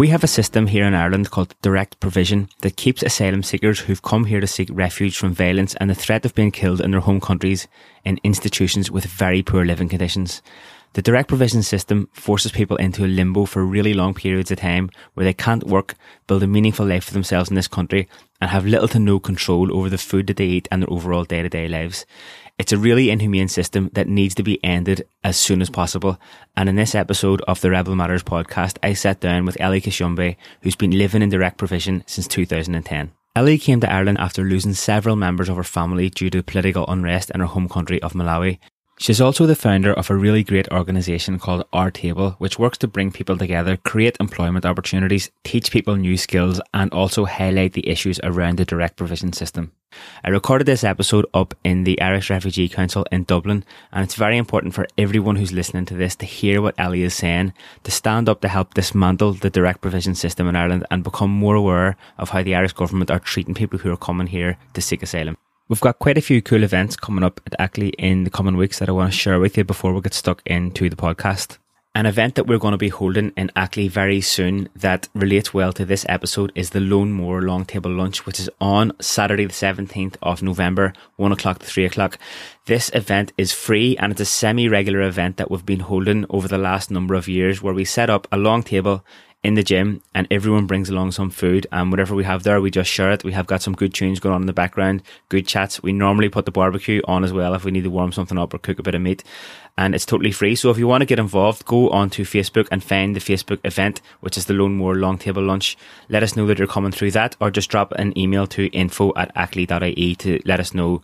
We have a system here in Ireland called Direct Provision that keeps asylum seekers who've come here to seek refuge from violence and the threat of being killed in their home countries in institutions with very poor living conditions. The Direct Provision system forces people into a limbo for really long periods of time where they can't work, build a meaningful life for themselves in this country, and have little to no control over the food that they eat and their overall day-to-day lives. It's a really inhumane system that needs to be ended as soon as possible. And in this episode of the Rebel Matters podcast, I sat down with Ellie Kishombe, who's been living in Direct Provision since 2010. Ellie came to Ireland after losing several members of her family due to political unrest in her home country of Malawi. She's also the founder of a really great organisation called Our Table, which works to bring people together, create employment opportunities, teach people new skills, and also highlight the issues around the direct provision system. I recorded this episode up in the Irish Refugee Council in Dublin, and it's very important for everyone who's listening to this to hear what Ellie is saying, to stand up to help dismantle the direct provision system in Ireland and become more aware of how the Irish government are treating people who are coming here to seek asylum. We've got quite a few cool events coming up at Ackley in the coming weeks that I want to share with you before we get stuck into the podcast. An event that we're going to be holding in Ackley very soon that relates well to this episode is the Lone Moor Long Table Lunch, which is on Saturday the 17th of November, 1 o'clock to 3 o'clock. This event is free and it's a semi-regular event that we've been holding over the last number of years where we set up a long table in the gym and everyone brings along some food and whatever we have there we just share it. We have got some good tunes going on in the background, good chats. We normally put the barbecue on as well if we need to warm something up or cook a bit of meat, and it's totally free. So if you want to get involved, go onto Facebook and find the Facebook event, which is the Lone Moor Long Table Lunch. Let us know that you're coming through that, or just drop an email to info@ackley.ie to let us know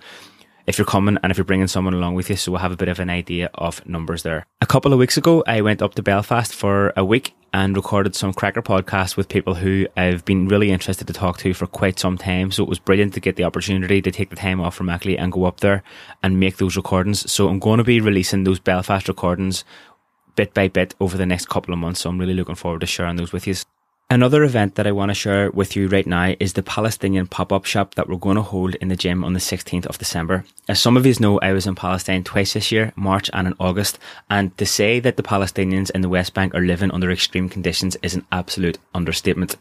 if you're coming and if you're bringing someone along with you, so we'll have a bit of an idea of numbers there. A couple of weeks ago, I went up to Belfast for a week and recorded some cracker podcasts with people who I've been really interested to talk to for quite some time. So it was brilliant to get the opportunity to take the time off from Ackley and go up there and make those recordings. So I'm going to be releasing those Belfast recordings bit by bit over the next couple of months. So I'm really looking forward to sharing those with you. Another event that I want to share with you right now is the Palestinian pop-up shop that we're going to hold in the gym on the 16th of December. As some of you know, I was in Palestine twice this year, March and in August, and to say that the Palestinians in the West Bank are living under extreme conditions is an absolute understatement.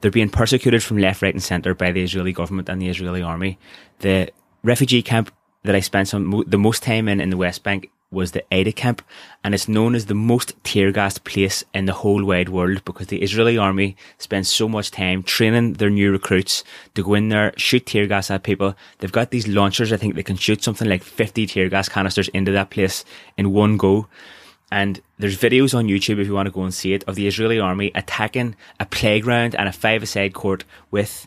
They're being persecuted from left, right and centre by the Israeli government and the Israeli army. The refugee camp that I spent the most time in the West Bank was the Aida Camp, and it's known as the most tear-gassed place in the whole wide world because the Israeli army spends so much time training their new recruits to go in there, shoot tear gas at people. They've got these launchers, I think they can shoot something like 50 tear gas canisters into that place in one go. And there's videos on YouTube, if you want to go and see it, of the Israeli army attacking a playground and a five-a-side court with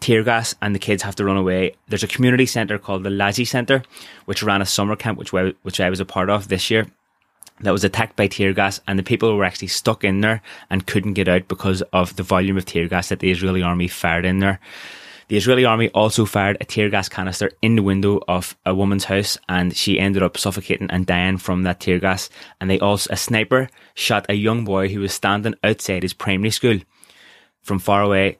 tear gas, and the kids have to run away. There's a community centre called the Lazi Centre, which ran a summer camp, which I was a part of this year, that was attacked by tear gas, and the people were actually stuck in there and couldn't get out because of the volume of tear gas that the Israeli army fired in there. The Israeli army also fired a tear gas canister in the window of a woman's house, and she ended up suffocating and dying from that tear gas. And a sniper shot a young boy who was standing outside his primary school from far away,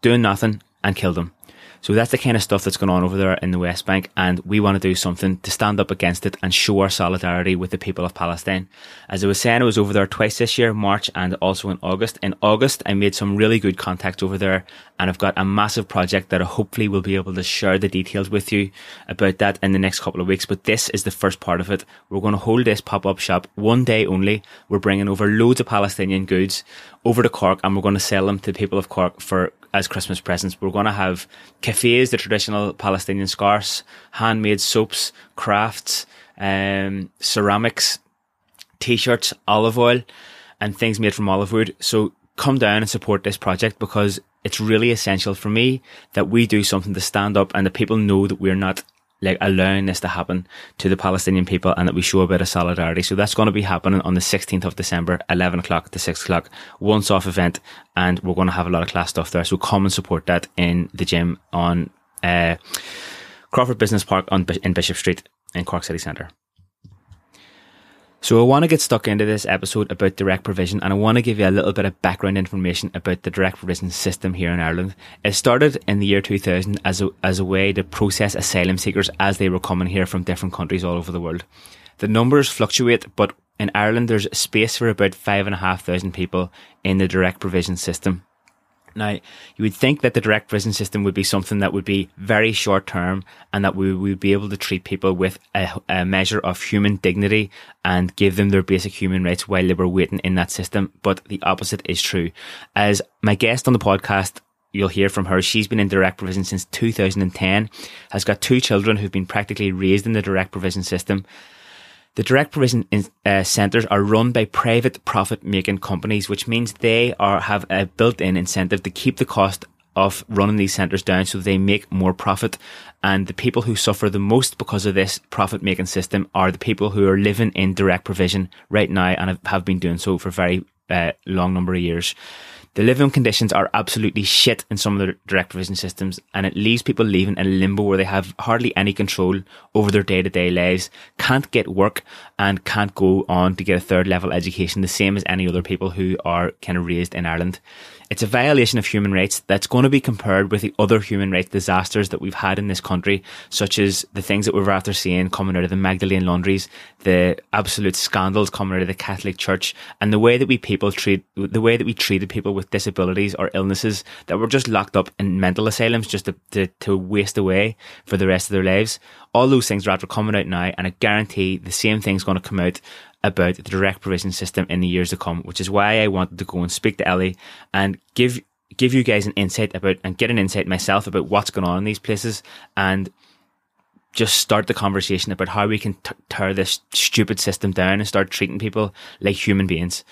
doing nothing, and killed them. So that's the kind of stuff that's going on over there in the West Bank, and we want to do something to stand up against it and show our solidarity with the people of Palestine. As I was saying, I was over there twice this year, March and also in August. In August, I made some really good contacts over there, and I've got a massive project that I hopefully will be able to share the details with you about that in the next couple of weeks, but this is the first part of it. We're going to hold this pop-up shop one day only. We're bringing over loads of Palestinian goods over to Cork, and we're going to sell them to people of Cork as Christmas presents. We're going to have kafiyehs, the traditional Palestinian scarves, handmade soaps, crafts, ceramics, t-shirts, olive oil, and things made from olive wood. So come down and support this project, because it's really essential for me that we do something to stand up and that people know that we're not allowing this to happen to the Palestinian people, and that we show a bit of solidarity. So that's going to be happening on the 16th of December, 11 o'clock to 6 o'clock, once-off event, and we're going to have a lot of class stuff there. So come and support that in the gym on Crawford Business Park in Bishop Street in Cork City Centre. So I want to get stuck into this episode about direct provision, and I want to give you a little bit of background information about the direct provision system here in Ireland. It started in the year 2000 as a way to process asylum seekers as they were coming here from different countries all over the world. The numbers fluctuate, but In Ireland, there's space for about 5,500 people in the direct provision system. Now, you would think that the direct provision system would be something that would be very short term and that we would be able to treat people with a measure of human dignity and give them their basic human rights while they were waiting in that system. But the opposite is true. As my guest on the podcast, you'll hear from her, she's been in direct provision since 2010, has got two children who've been practically raised in the direct provision system. The direct provision centres are run by private profit-making companies, which means they have a built-in incentive to keep the cost of running these centres down so they make more profit. And the people who suffer the most because of this profit-making system are the people who are living in direct provision right now and have been doing so for a very long number of years. The living conditions are absolutely shit in some of the direct provision systems, and it leaves people living in a limbo where they have hardly any control over their day-to-day lives, can't get work and can't go on to get a third-level education, the same as any other people who are kind of raised in Ireland. It's a violation of human rights that's going to be compared with the other human rights disasters that we've had in this country, such as the things that we're after seeing coming out of the Magdalene laundries, the absolute scandals coming out of the Catholic Church, and the way that we treated people with disabilities or illnesses that were just locked up in mental asylums just to waste away for the rest of their lives. All those things are after coming out now, and I guarantee the same thing's going to come out about the direct provision system in the years to come, which is why I wanted to go and speak to Ellie and give you guys an insight about and get an insight myself about what's going on in these places and just start the conversation about how we can tear this stupid system down and start treating people like human beings.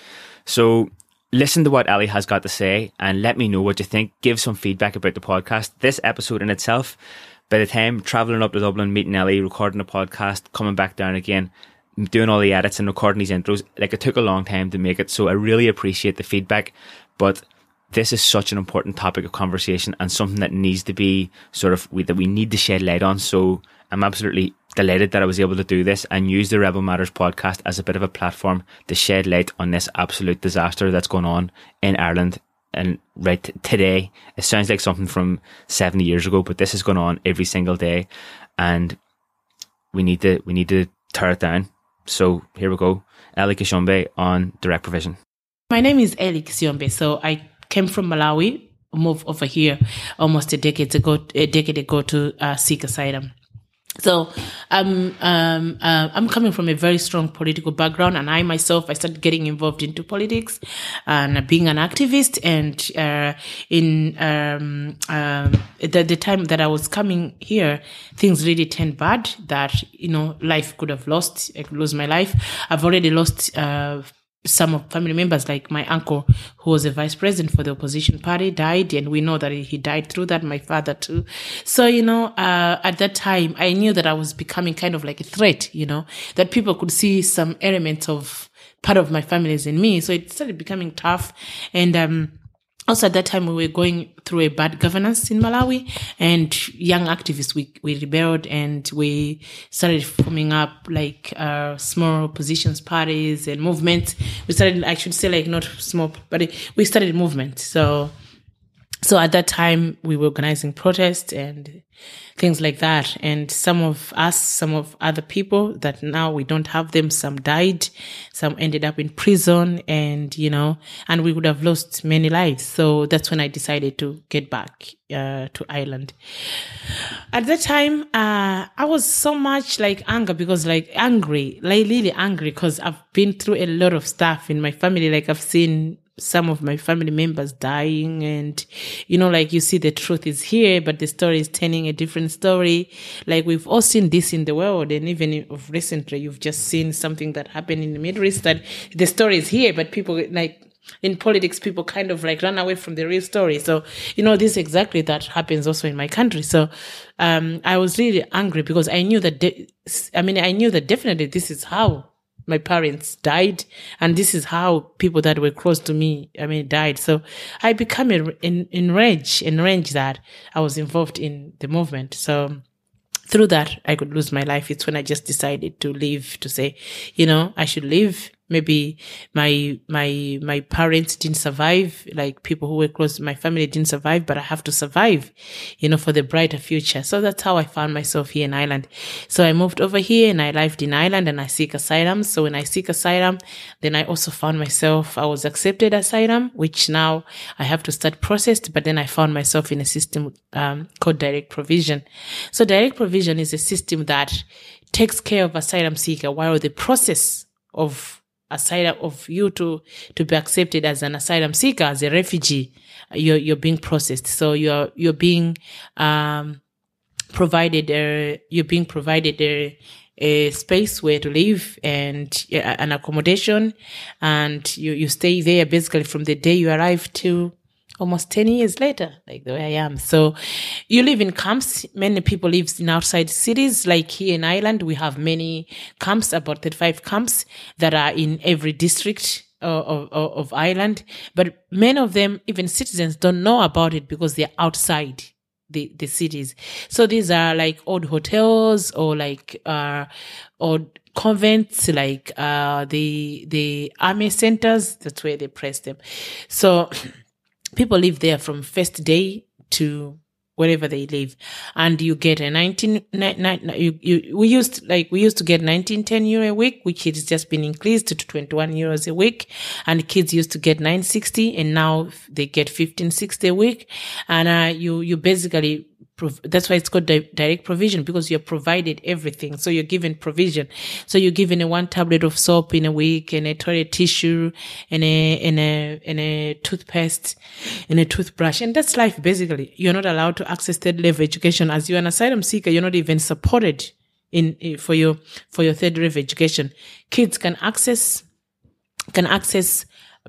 So listen to what Ellie has got to say and let me know what you think. Give some feedback about the podcast. This episode in itself, by the time travelling up to Dublin, meeting Ellie, recording a podcast, coming back down again, doing all the edits and recording these intros, like, it took a long time to make it, so I really appreciate the feedback. But this is such an important topic of conversation and something that needs to be that we need to shed light on. So I'm absolutely delighted that I was able to do this and use the Rebel Matters podcast as a bit of a platform to shed light on this absolute disaster that's going on in Ireland and right today. It sounds like something from 70 years ago, but this is going on every single day, and we need to tear it down. So here we go. Ellie Kishombe on direct provision. My name is Ellie Kishombe. So I came from Malawi, moved over here almost a decade ago to seek asylum. So I'm coming from a very strong political background, and I started getting involved into politics and being an activist. And the time that I was coming here, things really turned bad. That, you know, life could have lost. I could lose my life. I've already lost some of family members, like my uncle, who was a vice president for the opposition party, died, and we know that he died through that, my father too. So, you know, at that time, I knew that I was becoming kind of like a threat, you know, that people could see some elements of part of my family's in me. So it started becoming tough. And also at that time, we were going through a bad governance in Malawi, and young activists, we rebelled and we started forming up like small oppositions parties and movements. We started, I should say, like, not small, but we started movements. So at that time, we were organizing protests and things like that. And some of us, some of other people that now we don't have them, some died, some ended up in prison, and, you know, and we would have lost many lives. So that's when I decided to get back to Ireland. At that time, I was so much like angry, because I've been through a lot of stuff in my family. Like, I've seen some of my family members dying, and, you know, like, you see the truth is here, but the story is telling a different story. Like, we've all seen this in the world, and even of recently, you've just seen something that happened in the Middle East, that the story is here, but people, like, in politics, people kind of like run away from the real story. So, you know, this is exactly that happens also in my country. So I was really angry, because I knew that, I knew that definitely this is how my parents died, and this is how people that were close to me, died. So I became enraged that I was involved in the movement. So through that, I could lose my life. It's when I just decided to leave, to say, you know, I should leave. Maybe my parents didn't survive, like people who were close to my family didn't survive, but I have to survive, you know, for the brighter future. So that's how I found myself here in Ireland. So I moved over here and I lived in Ireland and I seek asylum. So when I seek asylum, then I also found myself, I was accepted asylum, which now I have to start processed, but then I found myself in a system called Direct Provision. So Direct Provision is a system that takes care of asylum seeker while the process of asylum, of you to be accepted as an asylum seeker, as a refugee, you're being processed. So you're being provided a space where to live and an accommodation, and you stay there basically from the day you arrive to almost 10 years later, like the way I am. So you live in camps. Many people live in outside cities. Like here in Ireland, we have many camps, about 35 camps that are in every district of Ireland. But many of them, even citizens, don't know about it because they're outside the cities. So these are like old hotels or like old convents, like the army centers. That's where they press them. So people live there from first day to wherever they live, and you get a we used to get 19.10 euro a week, which has just been increased to 21 euros a week, and kids used to get 9.60, and now they get 15.60 a week, and you basically. That's why it's called direct provision, because you're provided everything. So you're given provision. So you're given one tablet of soap in a week, and a toilet tissue, and a toothpaste, and a toothbrush. And that's life, basically. You're not allowed to access third level education. As you're an asylum seeker, you're not even supported for your third level education. Kids can access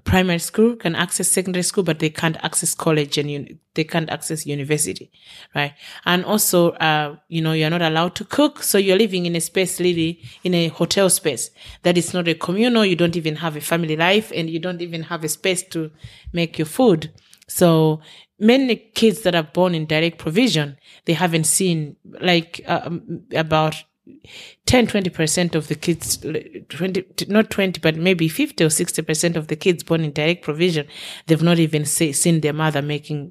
primary school, can access secondary school, but they can't access college and they can't access university, right? And also, you're not allowed to cook. So you're living in a space, really, in a hotel space that is not a communal. You don't even have a family life, and you don't even have a space to make your food. So many kids that are born in direct provision, they haven't seen, like, about 10-20% of the kids, maybe 50 or 60% of the kids born in direct provision, they've not even seen their mother making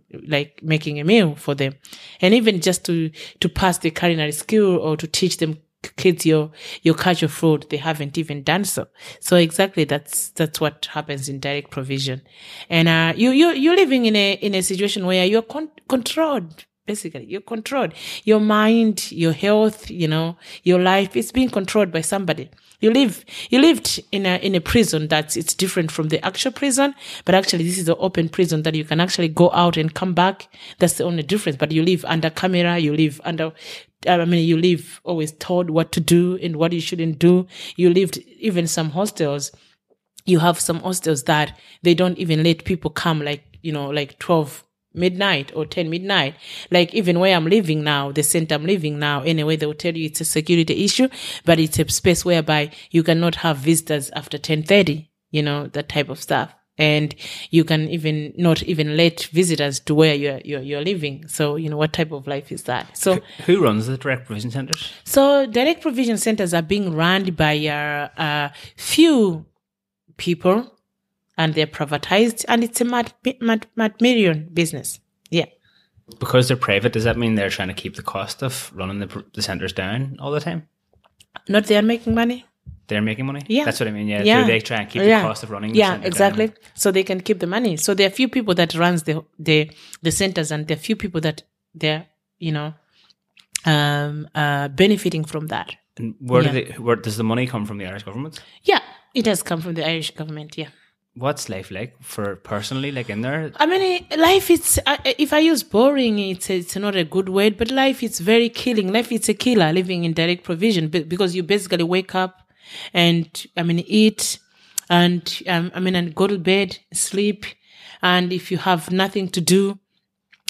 a meal for them. And even just to pass the culinary skill or to teach them kids your culture food, they haven't even done so. So exactly, that's what happens in direct provision. And you're living in a situation where you're controlled. Basically, you're controlled. Your mind, your health, your life is being controlled by somebody. You lived in a prison it's different from the actual prison, but actually this is an open prison that you can actually go out and come back. That's the only difference. But you live under camera, you live always told what to do and what you shouldn't do. You lived even some hostels. You have some hostels that they don't even let people come, like, like 12 midnight or 10 midnight. Like even where I'm living now, the center I'm living now, anyway, they will tell you it's a security issue, but it's a space whereby you cannot have visitors after 10:30, that type of stuff. And you can even not even let visitors to where you're living. So, what type of life is that? So who runs the direct provision centers? So direct provision centers are being run by few people, and they're privatized, and it's a multi-million business. Yeah. Because they're private, does that mean they're trying to keep the cost of running the centres down all the time? Not they're making money. They're making money? Yeah. That's what I mean, yeah. Yeah. So they try and keep the cost of running the centre exactly down. So they can keep the money. So there are few people that runs the centres, and there are few people that they're, benefiting from that. And where does the money come from? The Irish government? Yeah, it does come from the Irish government, yeah. What's life like for personally, like in there? I mean, life, it's, if I use boring, it's not a good word, but life, it's very killing. Life, it's a killer living in direct provision, because you basically wake up and, eat and, and go to bed, sleep. And if you have nothing to do,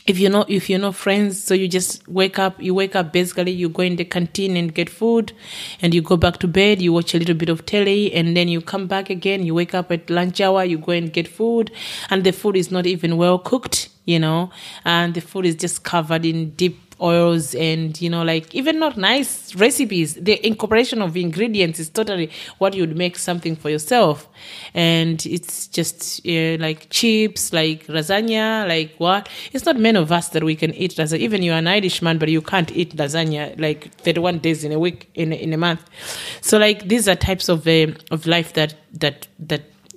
if you're not friends, so you just wake up basically, you go in the canteen and get food, and you go back to bed, you watch a little bit of telly, and then you come back again, you wake up at lunch hour, you go and get food, and the food is not even well cooked, and the food is just covered in deep oils and, you know, like even not nice recipes. The incorporation of ingredients is totally what you'd make something for yourself. And it's just like chips, like lasagna, like what? It's not many of us that we can eat lasagna. Even you're an Irishman, but you can't eat lasagna like 31 days in a week, in a month. So like these are types of life that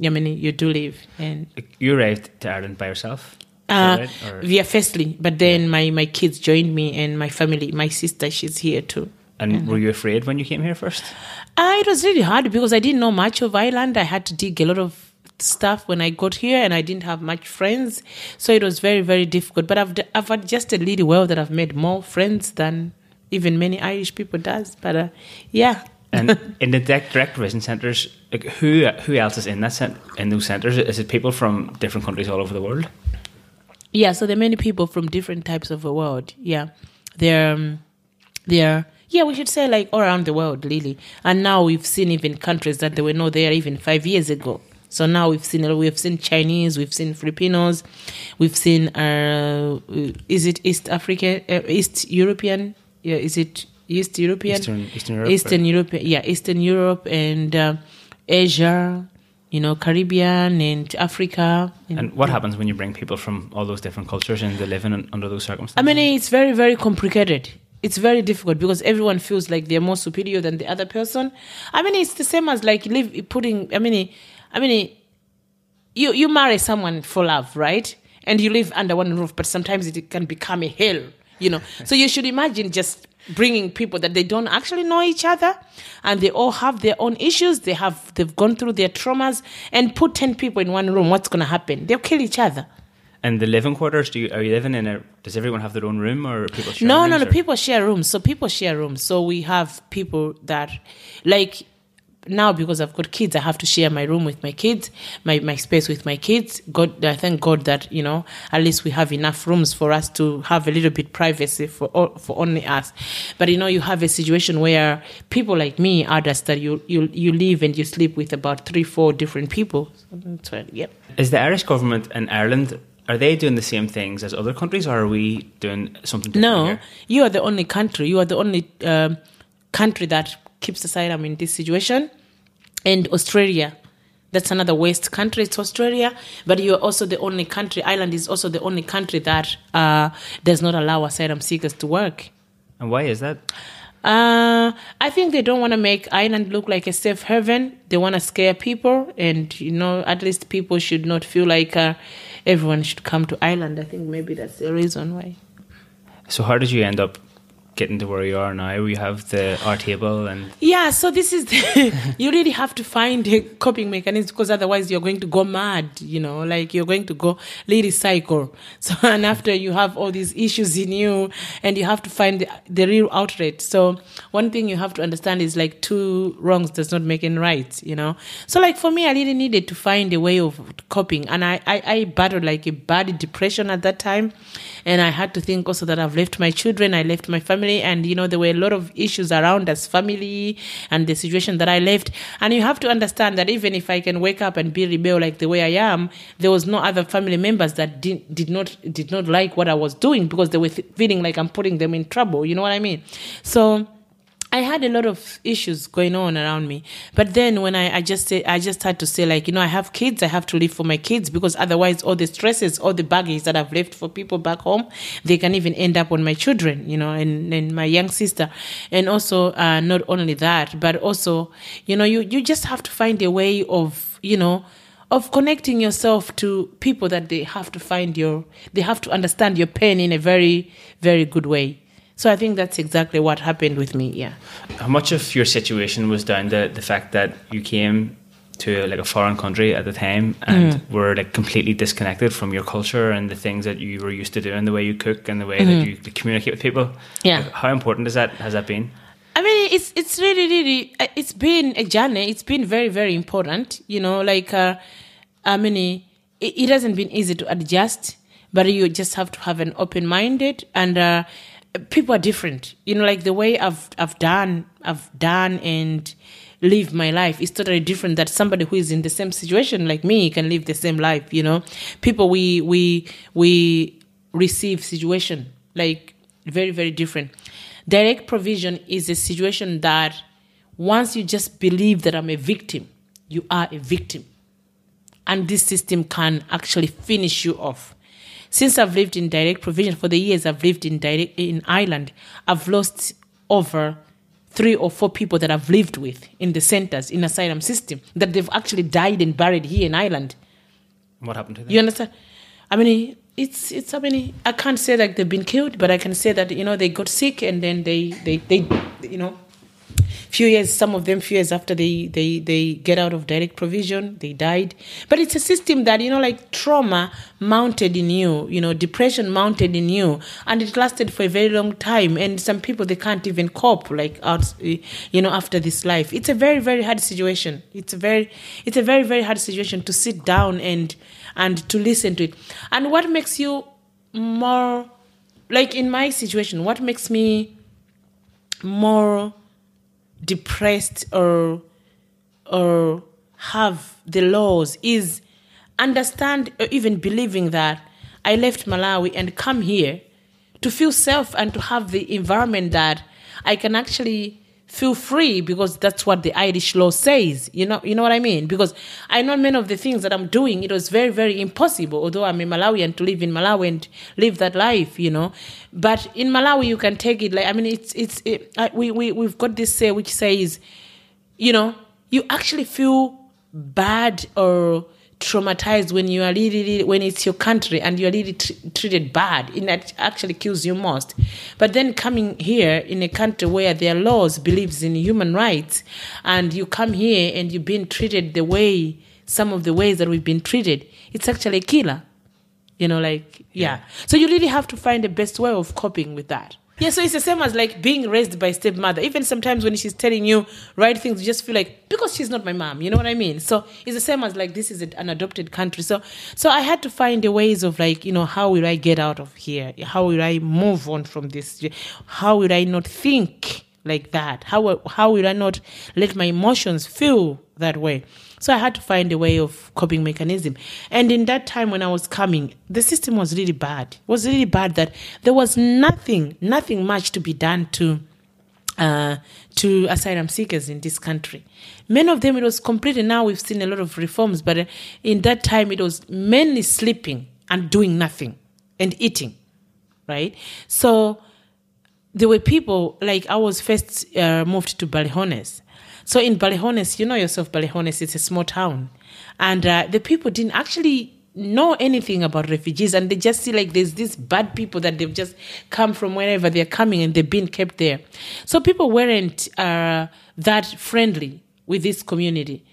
I mean, you do live. And you arrived to Ireland by yourself? Firstly, but then my kids joined me and my family. My sister, she's here too. And were you afraid when you came here first? It was really hard because I didn't know much of Ireland. I had to dig a lot of stuff when I got here, and I didn't have much friends, so it was very, very difficult. But I've adjusted really well. That I've made more friends than even many Irish people does. But yeah. And in the direct provision centres, like who else is in that in those centres? Is it people from different countries all over the world? Yeah, so there are many people from different types of the world. Yeah, we should say like all around the world, really. And now we've seen even countries that they were not there even 5 years ago. So now we've seen Chinese, we've seen Filipinos, we've seen is it East African, East European? Yeah, is it East European? Eastern Europe. Eastern Europe and Asia. You know, Caribbean and Africa. And what happens when you bring people from all those different cultures and they live in under those circumstances? I mean, it's very, very complicated. It's very difficult because everyone feels like they're more superior than the other person. I mean, it's the same as like you marry someone for love, right? And you live under one roof, but sometimes it can become a hell, you know. So you should imagine just bringing people that they don't actually know each other, and they all have their own issues. They've gone through their traumas, and put 10 people in one room. What's going to happen? They'll kill each other. And the living quarters? Are you living in a? Does everyone have their own room, or people share? No. People share rooms. So people share rooms. So we have people that, like, now because I've got kids, I have to share my room with my kids, my space with my kids. God, I thank God that, you know, at least we have enough rooms for us to have a little bit privacy for only us. But, you know, you have a situation where people like me, others, that you live and you sleep with about 3-4 different people. Is the Irish government in Ireland, are they doing the same things as other countries, or are we doing something different? No, here? You are the only country. You are the only country that keeps asylum in this situation, and Australia. That's another West country, it's Australia, but you're also the only country, Ireland is also the only country that does not allow asylum seekers to work. And why is that? I think they don't want to make Ireland look like a safe haven. They want to scare people, and, you know, at least people should not feel like everyone should come to Ireland. I think maybe that's the reason why. So how did you end up getting to where you are now? We have the Our Table and... Yeah, so this is... you really have to find a coping mechanism, because otherwise you're going to go mad, you know, like you're going to go really psycho. So, and after you have all these issues in you, and you have to find the real outlet. So one thing you have to understand is like two wrongs does not make any right, you know. So like for me, I really needed to find a way of coping. And I battled like a bad depression at that time. And I had to think also that I've left my children, I left my family, and, you know, there were a lot of issues around us, family and the situation that I left. And you have to understand that even if I can wake up and be rebel like the way I am, there was no other family members that did not like what I was doing, because they were feeling like I'm putting them in trouble. You know what I mean? So I had a lot of issues going on around me. But then when I just had to say, like, you know, I have kids, I have to live for my kids, because otherwise all the stresses, all the baggage that I've left for people back home, they can even end up on my children, you know, and my young sister. And also, not only that, but also, you know, you just have to find a way of, you know, of connecting yourself to people that they have to understand your pain in a very, very good way. So I think that's exactly what happened with me, yeah. How much of your situation was down to the fact that you came to like a foreign country at the time and were like completely disconnected from your culture and the things that you were used to doing, the way you cook and the way that you communicate with people? Yeah. Like, how important has that been? I mean, it's really, really, it's been a journey. It's been very, very important, you know, like, I mean, it hasn't been easy to adjust, but you just have to have an open-minded and... people are different, you know, like the way I've done and live my life is totally different that somebody who is in the same situation like me can live the same life, you know. People we receive situation like Very, very different. Direct provision is a situation that once you just believe that I'm a victim, you are a victim. And this system can actually finish you off. Since I've lived in direct provision, for the years I've lived in Ireland, I've lost over 3 or 4 people that I've lived with in the centres, in asylum system, that they've actually died and buried here in Ireland. What happened to them? You understand? I mean, it's I mean, I can't say that they've been killed, but I can say that, you know, they got sick and then they you know, few years after they get out of direct provision, they died. But it's a system that, you know, like trauma mounted in you, you know, depression mounted in you, and it lasted for a very long time. And some people, they can't even cope, like, out, you know, after this life. It's a very, very hard situation. It's a very, very hard situation to sit down and to listen to it. And what makes you more, like in my situation, what makes me more depressed or have the laws is understand or even believing that I left Malawi and come here to feel safe and to have the environment that I can actually feel free, because that's what the Irish law says. You know what I mean? Because I know many of the things that I'm doing, it was very, very impossible, although I'm a Malawian, to live in Malawi and live that life, you know. But in Malawi, you can take it like, I mean, we've got this say which says, you know, you actually feel bad or traumatized when you are really, when it's your country and you're really treated bad, and that actually kills you most. But then coming here in a country where their laws believes in human rights, and you come here and you've been treated the way, some of the ways that we've been treated, it's actually a killer. You know, like, yeah. So you really have to find the best way of coping with that. Yeah, so it's the same as like being raised by stepmother. Even sometimes when she's telling you right things, you just feel like, because she's not my mom, you know what I mean? So it's the same as like, this is an adopted country. So I had to find the ways of like, you know, how will I get out of here? How will I move on from this? How will I not think like that? How will I not let my emotions feel that way? So I had to find a way of coping mechanism. And in that time when I was coming, the system was really bad. It was really bad that there was nothing much to be done to asylum seekers in this country. Many of them, it was complete, and now we've seen a lot of reforms, but in that time it was mainly sleeping and doing nothing and eating, right? So there were people, like I was first moved to Ballyhornes. So in Ballyhornes, you know yourself, Ballyhornes, it's a small town. And the people didn't actually know anything about refugees. And they just see like there's these bad people that they've just come from wherever they're coming and they've been kept there. So people weren't that friendly with this community.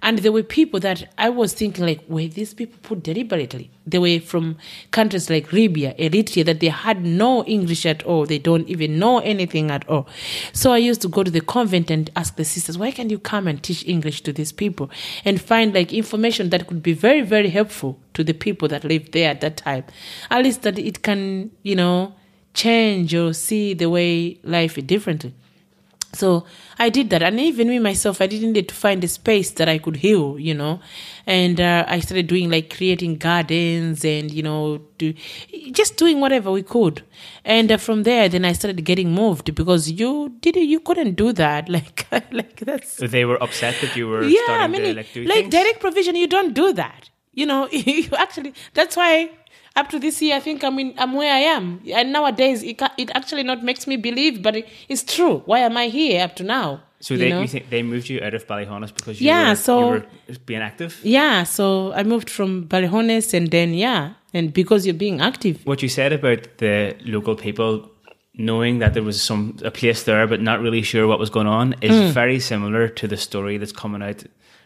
And there were people that I was thinking like, were these people put deliberately? They were from countries like Libya, Eritrea, that they had no English at all. They don't even know anything at all. So I used to go to the convent and ask the sisters, why can't you come and teach English to these people? And find like information that could be very, very helpful to the people that lived there at that time. At least that it can, you know, change or see the way life differently. So I did that. And even me, myself, I didn't need to find a space that I could heal, you know. And I started doing, like, creating gardens and, you know, just doing whatever we could. And from there, then I started getting moved, because you couldn't do that. Like that's... So they were upset that you were starting to, like, do things? Like, direct provision, you don't do that. You know, you actually... That's why... Up to this year, I think I'm where I am. And nowadays, it actually not makes me believe, but it's true. Why am I here up to now? So you think they moved you out of Ballyhornes because you were being active? Yeah, so I moved from Ballyhornes and then, and because you're being active. What you said about the local people knowing that there was a place there but not really sure what was going on is very similar to the story that's coming out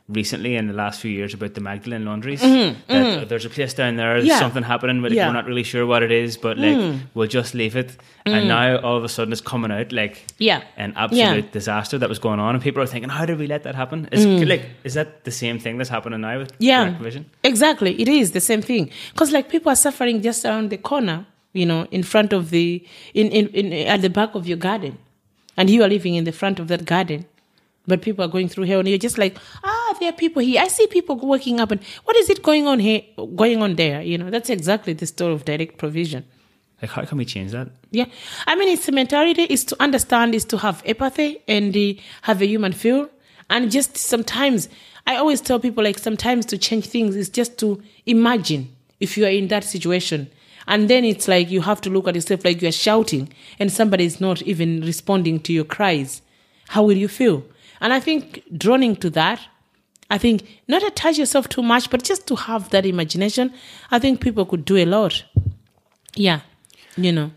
recently in the last few years about the Magdalene laundries. There's a place down there, there's something happening, but we're not really sure what it is, but like we'll just leave it. And now all of a sudden it's coming out like an absolute disaster that was going on, and people are thinking, how did we let that happen? Is that the same thing that's happening now with direct provision? Exactly, it is the same thing, because like people are suffering just around the corner, you know, in front of the in at the back of your garden, and you are living in the front of that garden. But people are going through hell, and you're just like, there are people here. I see people waking up, and what is it going on here, going on there? You know, that's exactly the story of direct provision. Like, how can we change that? Yeah. I mean, it's a mentality, it's to understand, it's to have empathy and have a human feel. And just sometimes, I always tell people, like, sometimes to change things is just to imagine if you are in that situation. And then it's like you have to look at yourself like you are shouting and somebody is not even responding to your cries. How will you feel? And I think droning to that, I think not attach yourself too much, but just to have that imagination, I think people could do a lot. Yeah, you know.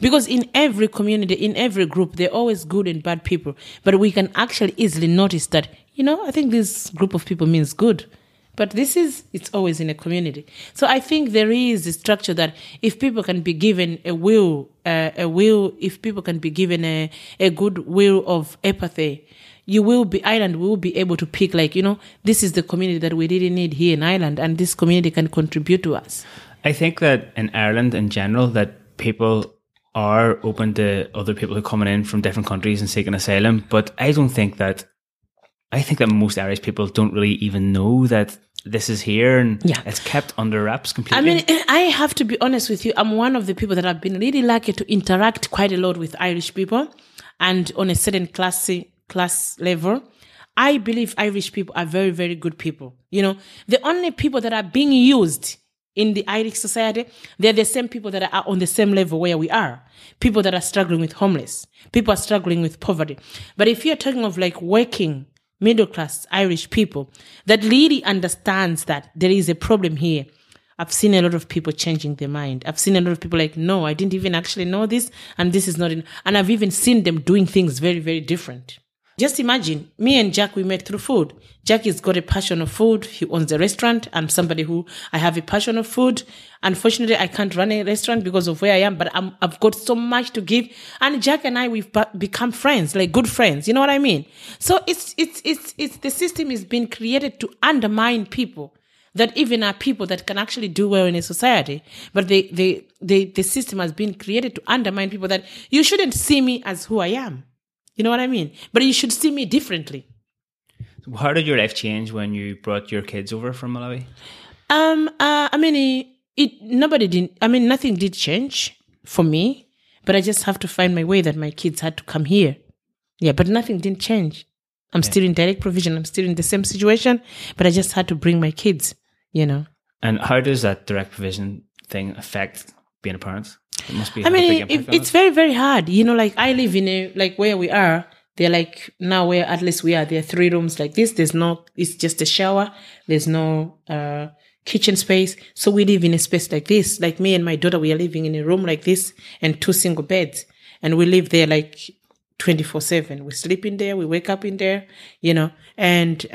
Because in every community, in every group, there are always good and bad people. But we can actually easily notice that, you know, I think this group of people means good. But this is, it's always in a community. So I think there is a structure that if people can be given if people can be given a good will of empathy, Ireland will be able to pick, like, you know, this is the community that we really need here in Ireland, and this community can contribute to us. I think that in Ireland in general, that people are open to other people who are coming in from different countries and seeking asylum, but I think that most Irish people don't really even know that this is here, and it's kept under wraps completely. I mean, I have to be honest with you. I'm one of the people that have been really lucky to interact quite a lot with Irish people, and on a certain class level. I believe Irish people are very, very good people. You know, the only people that are being used in the Irish society, they're the same people that are on the same level where we are. People that are struggling with homeless. People are struggling with poverty. But if you're talking of like working middle-class Irish people that really understands that there is a problem here, I've seen a lot of people changing their mind. I've seen a lot of people like, no, I didn't even actually know this, and this is not enough. And I've even seen them doing things very, very different. Just imagine, me and Jack, we met through food. Jack has got a passion of food. He owns a restaurant. I'm somebody who, I have a passion of food. Unfortunately, I can't run a restaurant because of where I am, but I've got so much to give. And Jack and I, we've become friends, like good friends. You know what I mean? So it's the system is being created to undermine people that even are people that can actually do well in a society. But the system has been created to undermine people that you shouldn't see me as who I am. You know what I mean? But you should see me differently. How did your life change when you brought your kids over from Malawi? Nothing did change for me, but I just have to find my way that my kids had to come here. Yeah, but nothing didn't change. I'm still in direct provision. I'm still in the same situation, but I just had to bring my kids, you know. And how does that direct provision thing affect being a parent? It must be it's very, very hard. You know, like I live in where we are, they're like now where at least we are, there are three rooms like this. There's no, it's just a shower. There's no kitchen space. So we live in a space like this. Like me and my daughter, we are living in a room like this and two single beds. And we live there like 24/7. We sleep in there. We wake up in there, you know, and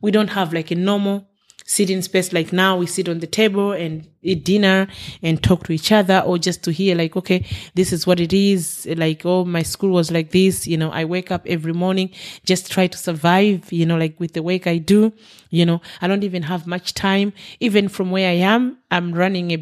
we don't have like a normal sitting space. Like now we sit on the table and eat dinner and talk to each other, or just to hear like, okay, this is what it is. Like, oh, my school was like this. You know, I wake up every morning, just try to survive, you know, like with the work I do, you know, I don't even have much time. Even from where I am, I'm running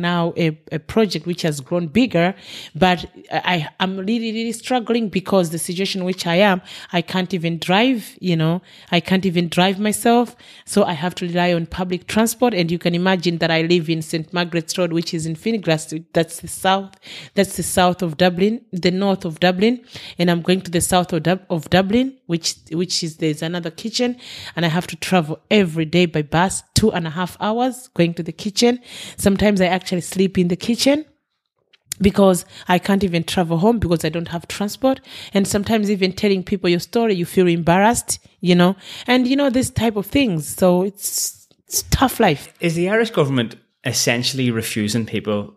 now a project which has grown bigger, but I'm really, really struggling because the situation which I am, I can't even drive, you know, I can't even drive myself. So I have to rely on public transport. And you can imagine that I live in St. Margaret's Road, which is in Fineglass. That's the south of Dublin, the north of Dublin. And I'm going to the south of Dublin, which is, there's another kitchen. And I have to travel every day by bus, 2.5 hours going to the kitchen. Sometimes I actually sleep in the kitchen because I can't even travel home because I don't have transport. And sometimes even telling people your story, you feel embarrassed, you know, and you know, this type of things. So it's tough life. Is the Irish government essentially refusing people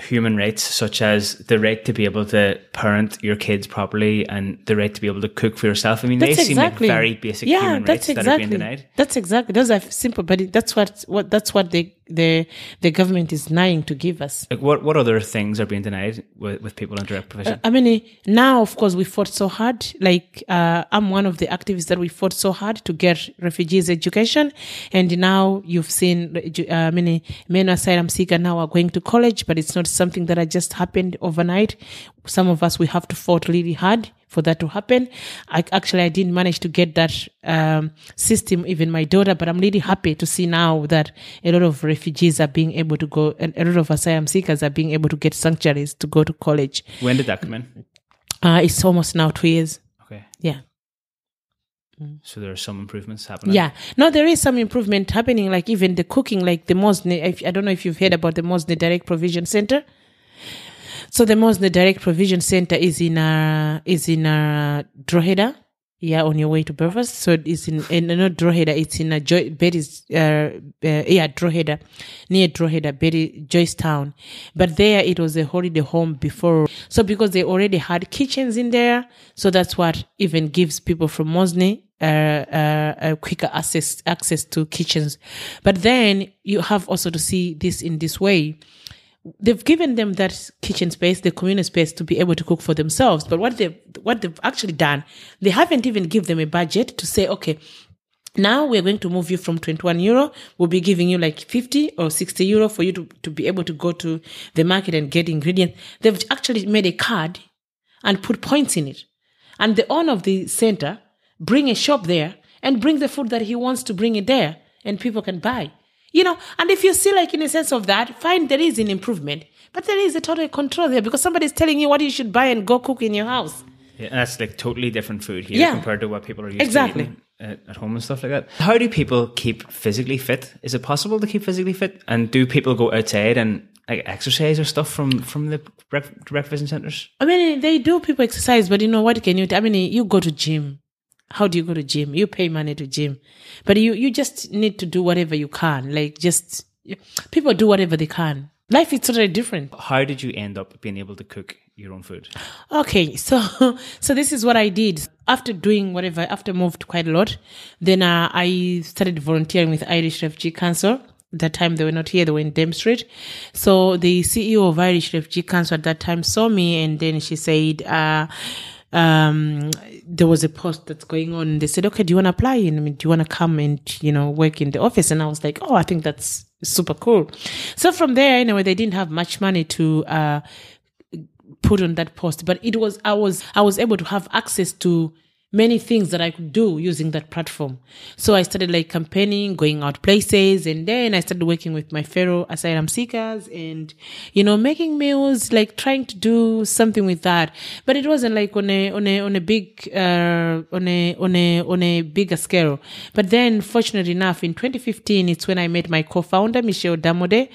human rights, such as the right to be able to parent your kids properly and the right to be able to cook for yourself? I mean, that's seem like very basic human rights that are being denied. That's exactly. Those are simple, but that's what the government is denying to give us. Like what other things are being denied with people in direct provision? Now, of course, we fought so hard. Like, I'm one of the activists that we fought so hard to get refugees education. And now you've seen many men asylum seekers now are going to college, but it's not something that just happened overnight. Some of us, we have to fight really hard for that to happen. I didn't manage to get that system, even my daughter, but I'm really happy to see now that a lot of refugees are being able to go, and a lot of asylum seekers are being able to get sanctuaries to go to college. When did that come in? It's almost now 2 years. Okay. Yeah. So there are some improvements happening? Yeah. No, there is some improvement happening, like even the cooking, like the Mosney, I don't know if you've heard about the Mosney Direct Provision Centre. So the Mosney Direct Provision Centre is in Drogheda, yeah, on your way to Belfast. So it's not Drogheda, it's in Betty's, Drogheda, near Drogheda, Betty Joystown. But there it was a holiday home before. So because they already had kitchens in there, so that's what even gives people from Mosney a quicker access to kitchens. But then you have also to see this in this way. They've given them that kitchen space, the communal space, to be able to cook for themselves. But what they've actually done, they haven't even given them a budget to say, okay, now we're going to move you from €21. We'll be giving you like 50 or 60 euro for you to be able to go to the market and get ingredients. They've actually made a card and put points in it. And the owner of the center bring a shop there and bring the food that he wants to bring it there and people can buy. You know, and if you see like in a sense of that, fine, there is an improvement, but there is a total control there because somebody's telling you what you should buy and go cook in your house. Yeah, and that's like totally different food here compared to what people are used to eating at home and stuff like that. How do people keep physically fit? Is it possible to keep physically fit? And do people go outside and like exercise or stuff from the direct provision centres? I mean, they do people exercise, but you know what can you do? I mean, you go to gym. How do you go to gym? You pay money to gym. But you just need to do whatever you can. Like just, people do whatever they can. Life is totally different. How did you end up being able to cook your own food? Okay, so this is what I did. After moved quite a lot, then I started volunteering with Irish Refugee Council. At that time they were not here, they were in Dame Street. So the CEO of Irish Refugee Council at that time saw me and then she said, there was a post that's going on. They said, okay, do you want to apply? And I mean, do you want to come and, you know, work in the office? And I was like, oh, I think that's super cool. So from there, anyway, they didn't have much money to, put on that post, but it was, I was able to have access to many things that I could do using that platform. So I started like campaigning, going out places, and then I started working with my fellow asylum seekers and, you know, making meals, like trying to do something with that. But it wasn't like on a bigger scale. But then fortunately enough, in 2015, it's when I met my co-founder, Michelle Damode.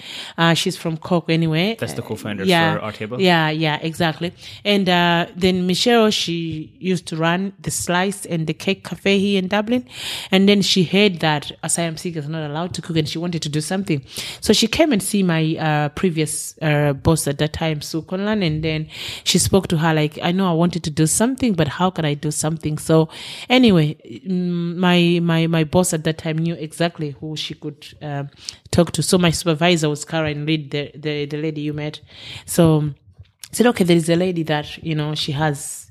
She's from Cork anyway. That's the co-founder for Our Table. Yeah, exactly. And, then Michelle, she used to run the Slice and the Cake Cafe here in Dublin, and then she heard that asylum seekers are not allowed to cook and she wanted to do something, so she came and see my previous boss at that time, Sue Conlan, and then she spoke to her like, I know I wanted to do something, but how can I do something? So anyway, my boss at that time knew exactly who she could talk to. So my supervisor was Karen Reed, the lady you met. So said, okay, there is a lady that, you know, she has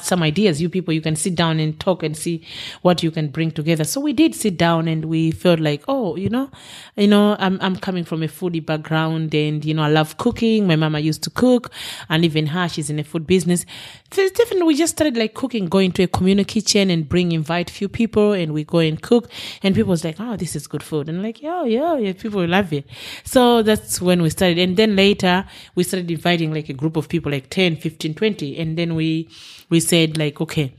some ideas. You people, you can sit down and talk and see what you can bring together. So we did sit down and we felt like, oh, you know, I'm coming from a foodie background and, you know, I love cooking. My mama used to cook and even her, she's in a food business. So definitely we just started like cooking, going to a communal kitchen and invite few people and we go and cook. And people was like, oh, this is good food. And like, yeah, people love it. So that's when we started. And then later we started inviting like a group of people, like 10, 15, 20. And then we said like, okay,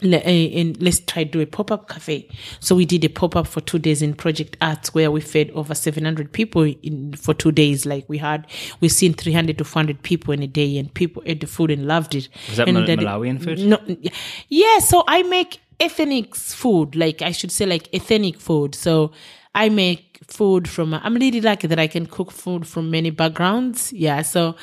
let's try to do a pop-up cafe. So we did a pop-up for 2 days in Project Arts where we fed over 700 people for 2 days. Like we seen 300 to 400 people in a day and people ate the food and loved it. Was that Malawian food? No, yeah, so I make ethnic food. Like I should say like ethnic food. So I make food from, I'm really lucky that I can cook food from many backgrounds. Yeah, so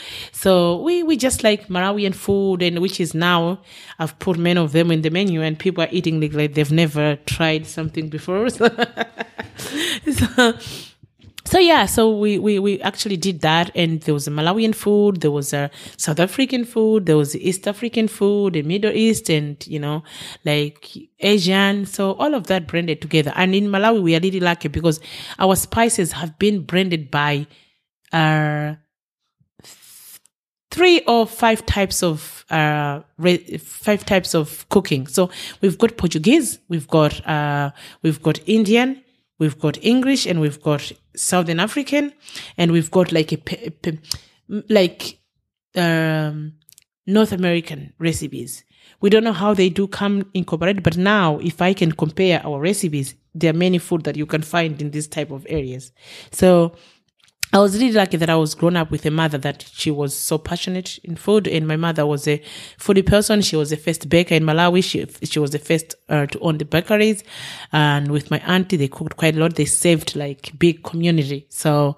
we just like Malawian food, and which is now I've put many of them in the menu and people are eating like they've never tried something before. So we actually did that, and there was a Malawian food, there was a South African food, there was East African food, the Middle East, and, you know, like Asian. So all of that branded together. And in Malawi, we are really lucky because our spices have been branded by three or five types of cooking. So we've got Portuguese, we've got Indian, we've got English, and we've got Southern African, and we've got like North American recipes. We don't know how they do come incorporated, but now if I can compare our recipes, there are many food that you can find in these type of areas. So I was really lucky that I was grown up with a mother that she was so passionate in food, and my mother was a foodie person. She was the first baker in Malawi. She was the first to own the bakeries, and with my auntie, they cooked quite a lot. They saved like big community. So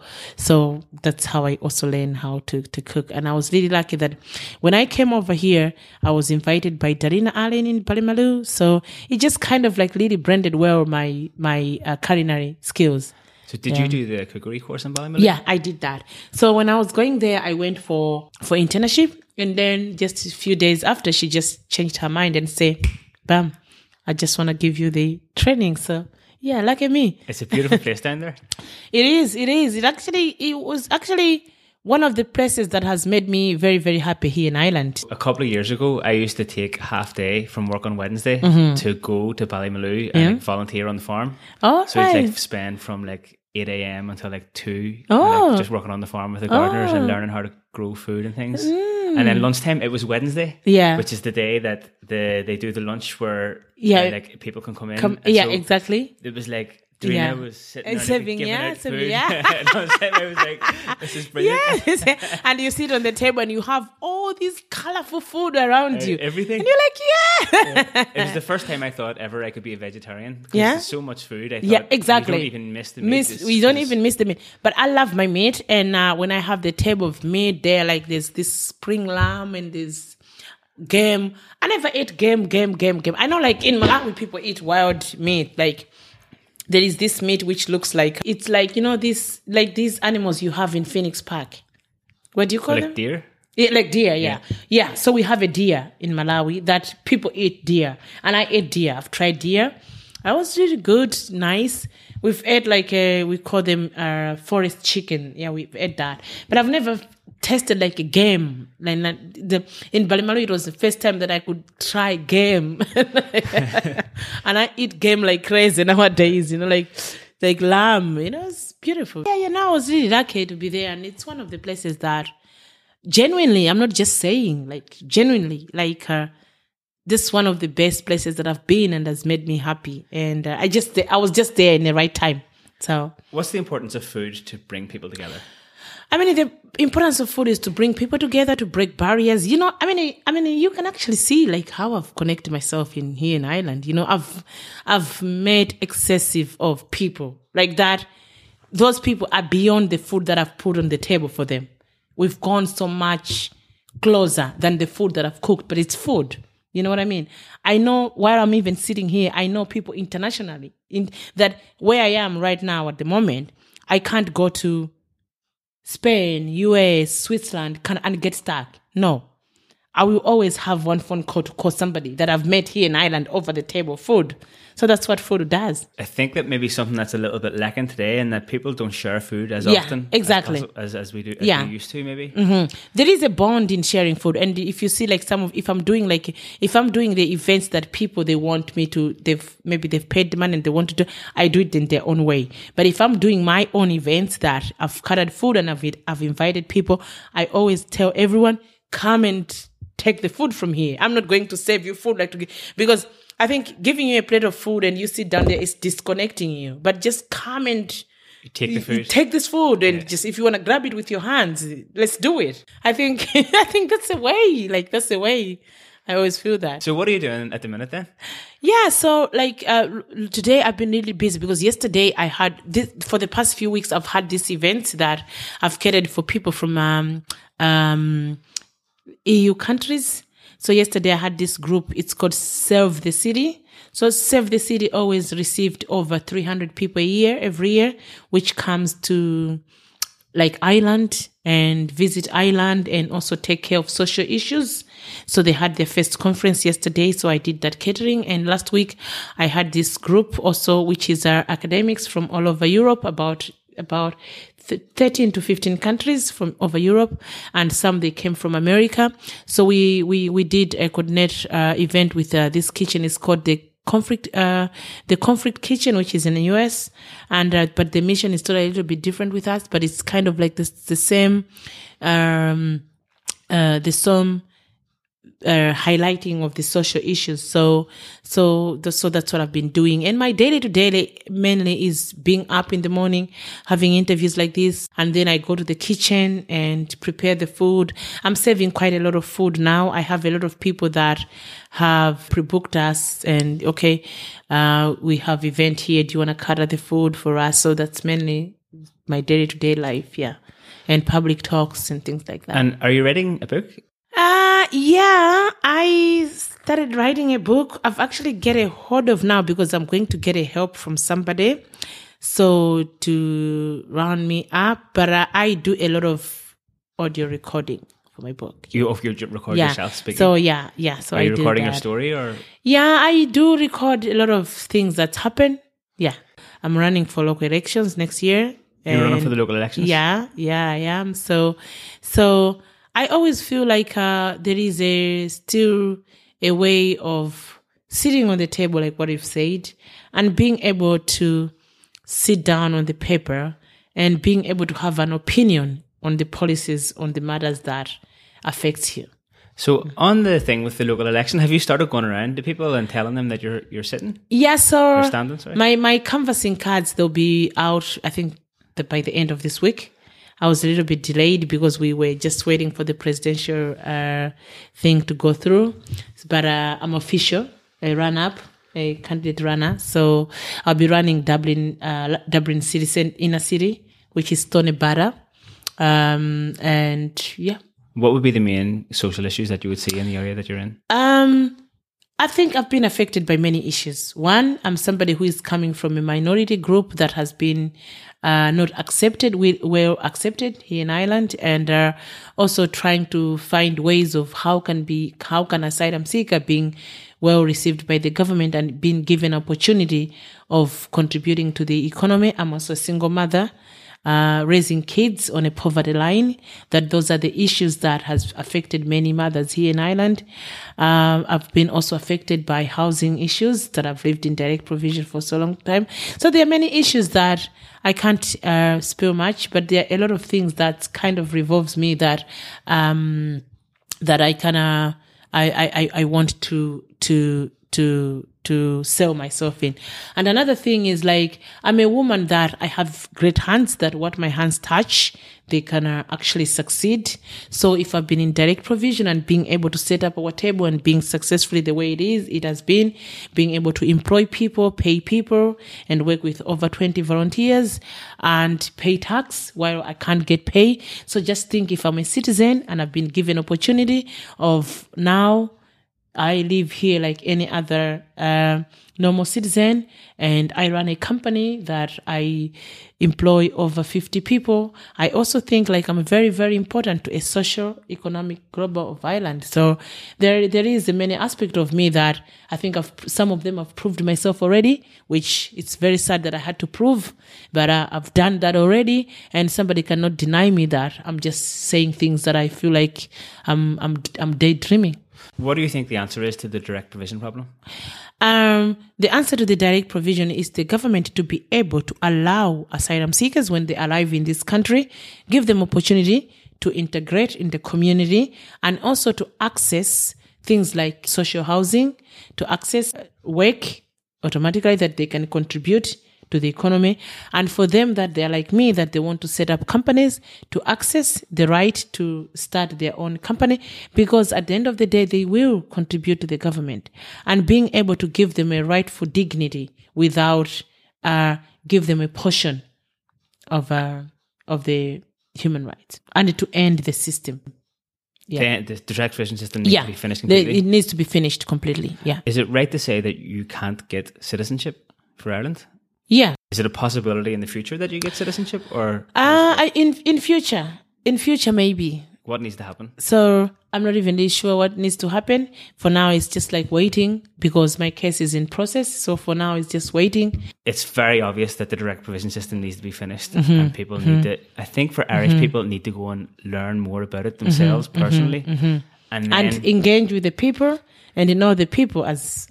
that's how I also learned how to cook. And I was really lucky that when I came over here, I was invited by Darina Allen in Ballymaloe. So it just kind of like really blended well my culinary skills. So did you do the cookery course in Ballymaloe? Yeah, I did that. So when I was going there, I went for internship. And then just a few days after, she just changed her mind and said, bam, I just want to give you the training. So yeah, lucky me. It's a beautiful place down there. It is. It was actually one of the places that has made me very, very happy here in Ireland. A couple of years ago, I used to take half day from work on Wednesday to go to Ballymaloe and volunteer on the farm. Oh, so I'd spend from 8 a.m. until 2, just working on the farm with the gardeners and learning how to grow food and things. Mm. And then lunchtime, it was Wednesday, which is the day that they do the lunch where people can come in. So exactly. It was Darina was sitting there giving out food. And I was like, this is brilliant. Yes. And you sit on the table and you have all this colourful food around you. Everything. And you're like, It was the first time I thought ever I could be a vegetarian. Because there's so much food. I thought, exactly. You don't even miss the meat. Even miss the meat. But I love my meat. And when I have the table of meat there, there's this spring lamb and there's game. I never ate game. I know in Malawi people eat wild meat, there is this meat which looks these animals you have in Phoenix Park. What do you call them? Deer? Yeah, deer, yeah. So we have a deer in Malawi that people eat deer. And I ate deer. I've tried deer. I was really good, nice. We've ate we call them forest chicken. Yeah, we've ate that. But I've never tasted a game. In Ballymaloe, it was the first time that I could try game. And I eat game like crazy nowadays, like lamb. It's beautiful. Yeah, no, I was really lucky to be there. And it's one of the places that genuinely, I'm not just saying, genuinely, this is one of the best places that I've been and has made me happy. And I was just there in the right time. So, what's the importance of food to bring people together? I mean, the importance of food is to bring people together, to break barriers. You can actually see how I've connected myself here in Ireland. I've made excessive of people that. Those people are beyond the food that I've put on the table for them. We've gone so much closer than the food that I've cooked, but it's food. You know what I mean? I know while I'm even sitting here, I know people internationally in that where I am right now at the moment, I can't go to Spain, US, Switzerland and get stuck. No. I will always have one phone call to call somebody that I've met here in Ireland over the table food. So that's what food does. I think that maybe something that's a little bit lacking today and that people don't share food as often. Exactly. As we do, we used to maybe. Mm-hmm. There is a bond in sharing food. And if you see if I'm doing the events that people, they want me to, they've paid the money and they want to do, I do it in their own way. But if I'm doing my own events that I've catered food and I've invited people, I always tell everyone, come and take the food from here. I'm not going to save you food because I think giving you a plate of food and you sit down there is disconnecting you. But just come and you take the food. Take this food and just if you want to grab it with your hands, let's do it. I think that's the way. That's the way. I always feel that. So what are you doing at the minute then? Yeah, so today I've been really busy because yesterday I had this, for the past few weeks I've had this event that I've catered for people from EU countries. So yesterday I had this group, it's called Save the City. So Save the City always received over 300 people every year, which comes to Ireland and visit Ireland and also take care of social issues. So they had their first conference yesterday. So I did that catering. And last week I had this group also, which is our academics from all over Europe, about 13 to 15 countries from over Europe, and some they came from America. So we did a coordinate event with this kitchen. It's called the Conflict Kitchen, which is in the US, and but the mission is totally a little bit different with us, but it's kind of like the same highlighting of the social issues. So that's what I've been doing. And my daily to daily mainly is being up in the morning, having interviews like this. And then I go to the kitchen and prepare the food. I'm serving quite a lot of food now. I have a lot of people that have pre-booked us and, okay, we have event here. Do you want to cater the food for us? So that's mainly my daily to day life. Yeah. And public talks and things like that. And are you writing a book? Yeah, I started writing a book. I've actually get a hold of now because I'm going to get a help from somebody, so to round me up. But I do a lot of audio recording for my book. You record yourself speaking. So yeah. So are you recording your story or? Yeah, I do record a lot of things that's happened. Yeah, I'm running for local elections next year. You're running for the local elections? Yeah, I am. So I always feel like there is still a way of sitting on the table, like what you've said, and being able to sit down on the paper and being able to have an opinion on the policies, on the matters that affects you. So on the thing with the local election, have you started going around to people and telling them that you're sitting? Yes, sir. You're standing, sorry. My canvassing cards, they'll be out, I think, by the end of this week. I was a little bit delayed because we were just waiting for the presidential thing to go through. But I'm official, a candidate runner. So I'll be running Dublin city, inner city, which is Tonnebarra. What would be the main social issues that you would see in the area that you're in? I think I've been affected by many issues. One, I'm somebody who is coming from a minority group that has been not accepted, well accepted here in Ireland, and also trying to find ways of how can asylum seeker being well received by the government and being given opportunity of contributing to the economy. I'm also a single mother. Raising kids on a poverty line, that those are the issues that has affected many mothers here in Ireland. I've been also affected by housing issues that I've lived in direct provision for so long time. So there are many issues that I can't spill much, but there are a lot of things that kind of revolves me that I kind of I want to sell myself in. And another thing is, like, I'm a woman that I have great hands, that what my hands touch, they can actually succeed. So if I've been in direct provision and being able to set up our table and being successfully the way it has been, being able to employ people, pay people, and work with over 20 volunteers and pay tax while I can't get pay. So just think, if I'm a citizen and I've been given opportunity of now, I live here like any other normal citizen, and I run a company that I employ over 50 people. I also think, like, I'm very, very important to a social, economic, global of Ireland. So there is many aspects of me that I think some of them I've proved myself already, which it's very sad that I had to prove, but I've done that already, and somebody cannot deny me that. I'm just saying things that I feel like I'm daydreaming. What do you think the answer is to the direct provision problem? The answer to the direct provision is the government to be able to allow asylum seekers, when they arrive in this country, give them opportunity to integrate in the community and also to access things like social housing, to access work automatically, that they can contribute to the economy, and for them that they're like me, that they want to set up companies, to access the right to start their own company, because at the end of the day, they will contribute to the government, and being able to give them a right for dignity without give them a portion of the human rights, and to end the system. Yeah. The direct provision system needs to be finished completely? It needs to be finished completely, yeah. Is it right to say that you can't get citizenship for Ireland? Yeah. Is it a possibility in the future that you get citizenship, or in future maybe What needs to happen? So I'm not even really sure what needs to happen. For now, it's just like waiting because my case is in process. So for now, it's just waiting. It's very obvious that the direct provision system needs to be finished and people need to, I think for Irish people, need to go and learn more about it themselves personally. And engage with the people and know the people as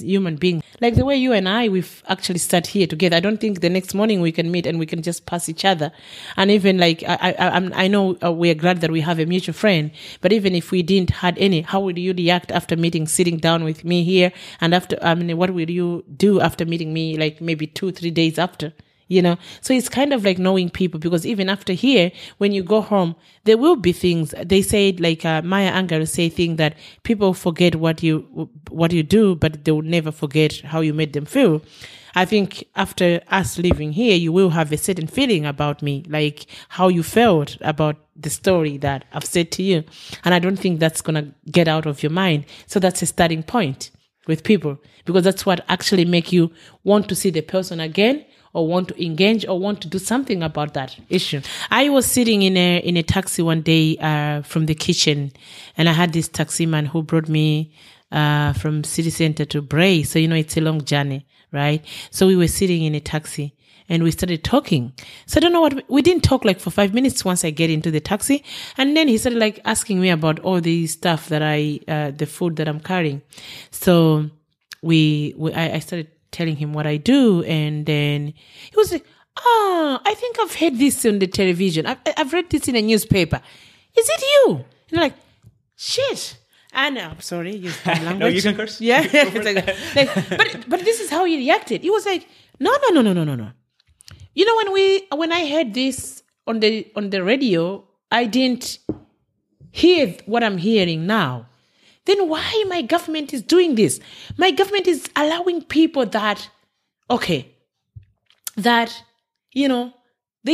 human beings. Like the way you and I, we've actually sat here together. I don't think the next morning we can meet and we can just pass each other. And even like, I know we're glad that we have a mutual friend, but even if we didn't had any, how would you react after meeting, sitting down with me here? And after, I mean, what will you do after meeting me, like maybe 2-3 days after? You know, so it's kind of like knowing people, because even after here, when you go home, there will be things. They said, like Maya Angelou say thing that people forget what you do, but they will never forget how you made them feel. I think after us living here, you will have a certain feeling about me, like how you felt about the story that I've said to you. And I don't think that's going to get out of your mind. So that's a starting point with people, because that's what actually make you want to see the person again, or want to engage, or want to do something about that issue. I was sitting in a taxi one day from the kitchen, and I had this taxi man who brought me from city center to Bray. So, you know, it's a long journey, right? So we were sitting in a taxi, and we started talking. So I don't know what, we didn't talk like for 5 minutes once I get into the taxi. And then he started like asking me about all the stuff that the food that I'm carrying. So I started telling him what I do, and then he was like, I think I've heard this on the television. I've read this in a newspaper. Is it you? And I'm like, shit. And I'm sorry, use the language. No, you can curse. Yeah. It's like, but this is how he reacted. He was like, no. You know, when I heard this on the radio, I didn't hear what I'm hearing now. Then why my government is doing this? My government is allowing people that they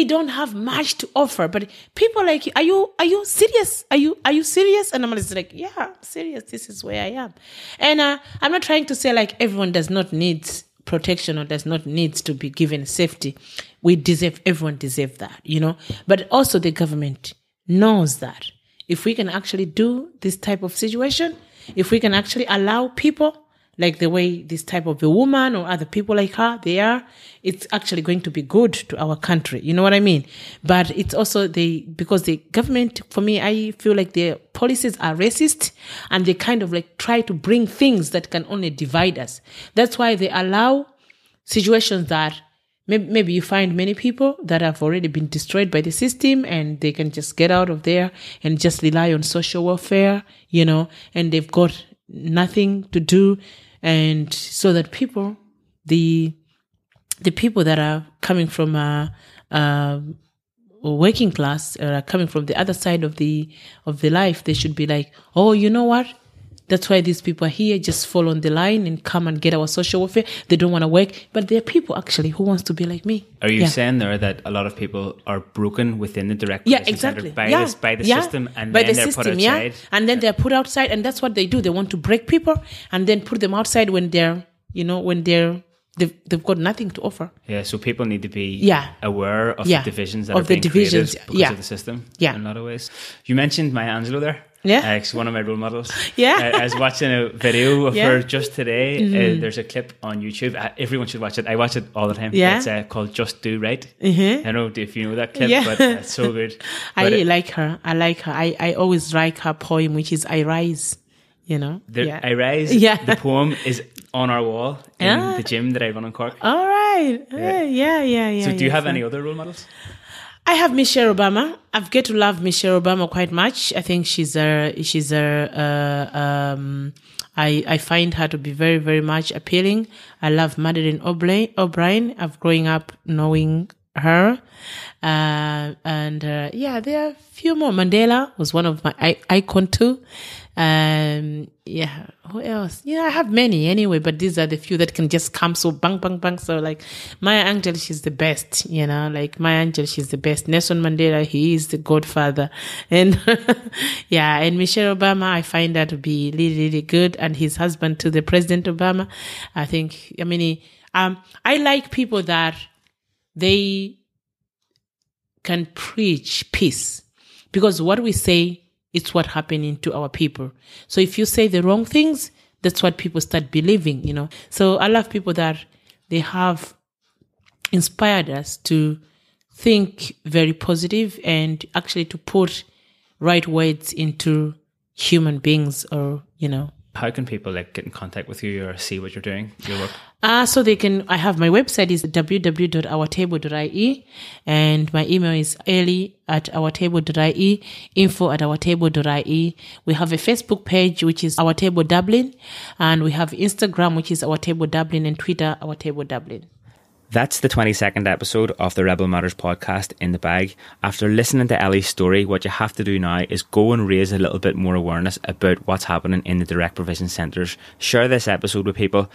don't have much to offer. But people like, are you serious? Are you serious? And I'm just like, yeah, I'm serious. This is where I am. And I'm not trying to say like everyone does not need protection or does not need to be given safety. Everyone deserves that, you know. But also the government knows that. If we can actually do this type of situation, if we can actually allow people like the way this type of a woman or other people like her, they are, it's actually going to be good to our country. You know what I mean? But it's also because the government, for me, I feel like their policies are racist and they kind of like try to bring things that can only divide us. That's why they allow situations that maybe you find many people that have already been destroyed by the system and they can just get out of there and just rely on social welfare, you know, and they've got nothing to do. And so that people, the people that are coming from working class or are coming from the other side of the life, they should be like, oh, you know what? That's why these people are here, just fall on the line and come and get our social welfare. They don't want to work. But there are people, actually, who wants to be like me. Are you saying there that a lot of people are broken within the direct provision center by the system and then they're put outside? And then they're put outside, and that's what they do. They want to break people and then put them outside when they're, you know, when they've got nothing to offer. Yeah, so people need to be aware of the divisions that are being created because of the system in a lot of ways. You mentioned Maya Angelou there. Yeah, she's one of my role models. Yeah, I was watching a video of her just today. There's a clip on YouTube. Everyone should watch it. I watch it all the time. Yeah, it's called "Just Do Right." I don't know if you know that clip, but it's so good. I like her. I always like her poem, which is "I Rise." You know, "I Rise." Yeah, the poem is on our wall in the gym that I run in Cork. All right. Yeah. So, do you have any other role models? I have Michelle Obama. I've get to love Michelle Obama quite much. I think I find her to be very, very much appealing. I love Madeleine O'Brien. I've growing up knowing her. There are a few more. Mandela was one of my icon too. Who else? Yeah, I have many anyway, but these are the few that can just come so bang, bang, bang. So like Maya Angelou, she's the best, you know, like Maya Angelou, she's the best. Nelson Mandela, he is the godfather. And and Michelle Obama, I find that to be really, really good. And his husband to the President Obama, I think, I mean, I like people that they can preach peace. Because what we say, it's what happening to our people. So if you say the wrong things, that's what people start believing, you know. So I love people that they have inspired us to think very positive and actually to put right words into human beings or, you know. How can people like get in contact with you or see what you're doing, your work? So they can, I have my website is www.ourtable.ie and my email is ellie@ourtable.ie, info@ourtable.ie. We have a Facebook page, which is Our Table Dublin, and we have Instagram, which is Our Table Dublin, and Twitter, Our Table Dublin. That's the 22nd episode of the Rebel Matters podcast in the bag. After listening to Ellie's story, what you have to do now is go and raise a little bit more awareness about what's happening in the direct provision centres. Share this episode with people.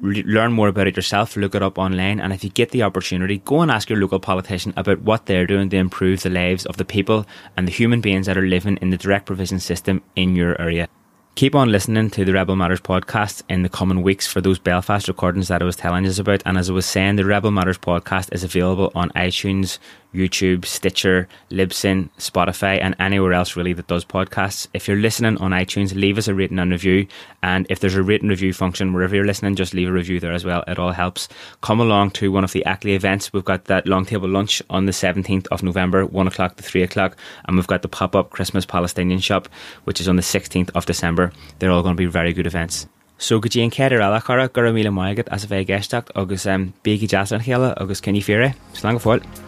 Learn more about it yourself, look it up online, and if you get the opportunity, go and ask your local politician about what they're doing to improve the lives of the people and the human beings that are living in the direct provision system in your area. Keep on listening to the Rebel Matters podcast in the coming weeks for those Belfast recordings that I was telling you about. And as I was saying, the Rebel Matters podcast is available on iTunes, YouTube, Stitcher, Libsyn, Spotify, and anywhere else really that does podcasts. If you're listening on iTunes, leave us a rating and review. And if there's a rating review function wherever you're listening, just leave a review there as well. It all helps. Come along to one of the Ackley events. We've got that long table lunch on the 17th of November, 1 o'clock to 3 o'clock. And we've got the pop-up Christmas Palestinian shop, which is on the 16th of December. They're all going to be very good events. So good and Kerry Alakara, Guramila Maigat as a very guest act, August Biggie Jaslan Hela, August Kenny Fira, Slang of What.